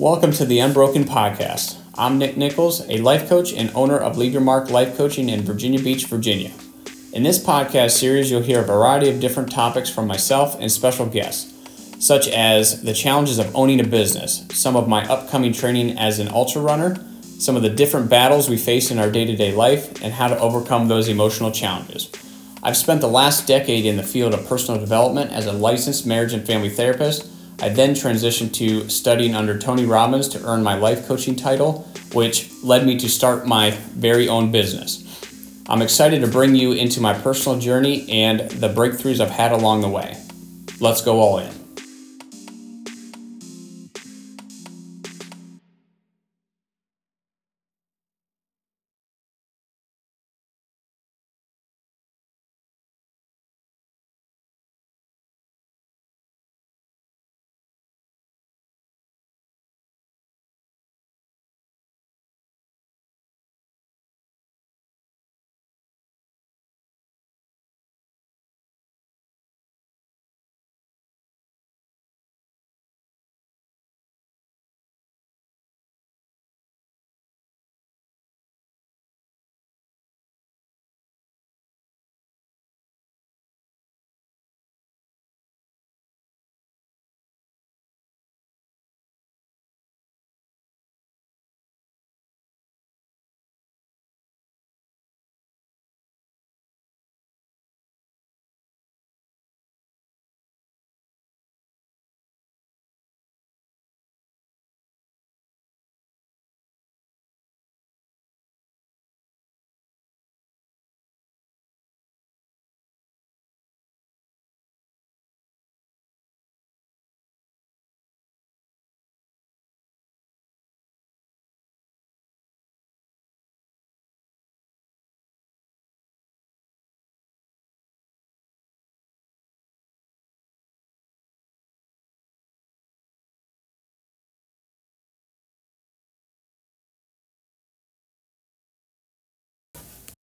Welcome to the Unbroken Podcast. I'm Nick Nichols, a life coach and owner of Leave Your Mark Life Coaching in Virginia Beach, Virginia. In this podcast series, you'll hear a variety of different topics from myself and special guests, such as the challenges of owning a business, some of my upcoming training as an ultra runner, some of the different battles we face in our day-to-day life, and how to overcome those emotional challenges. I've spent the last decade in the field of personal development as a licensed marriage and family therapist. I then transitioned to studying under Tony Robbins to earn my life coaching title, which led me to start my very own business. I'm excited to bring you into my personal journey and the breakthroughs I've had along the way. Let's go all in.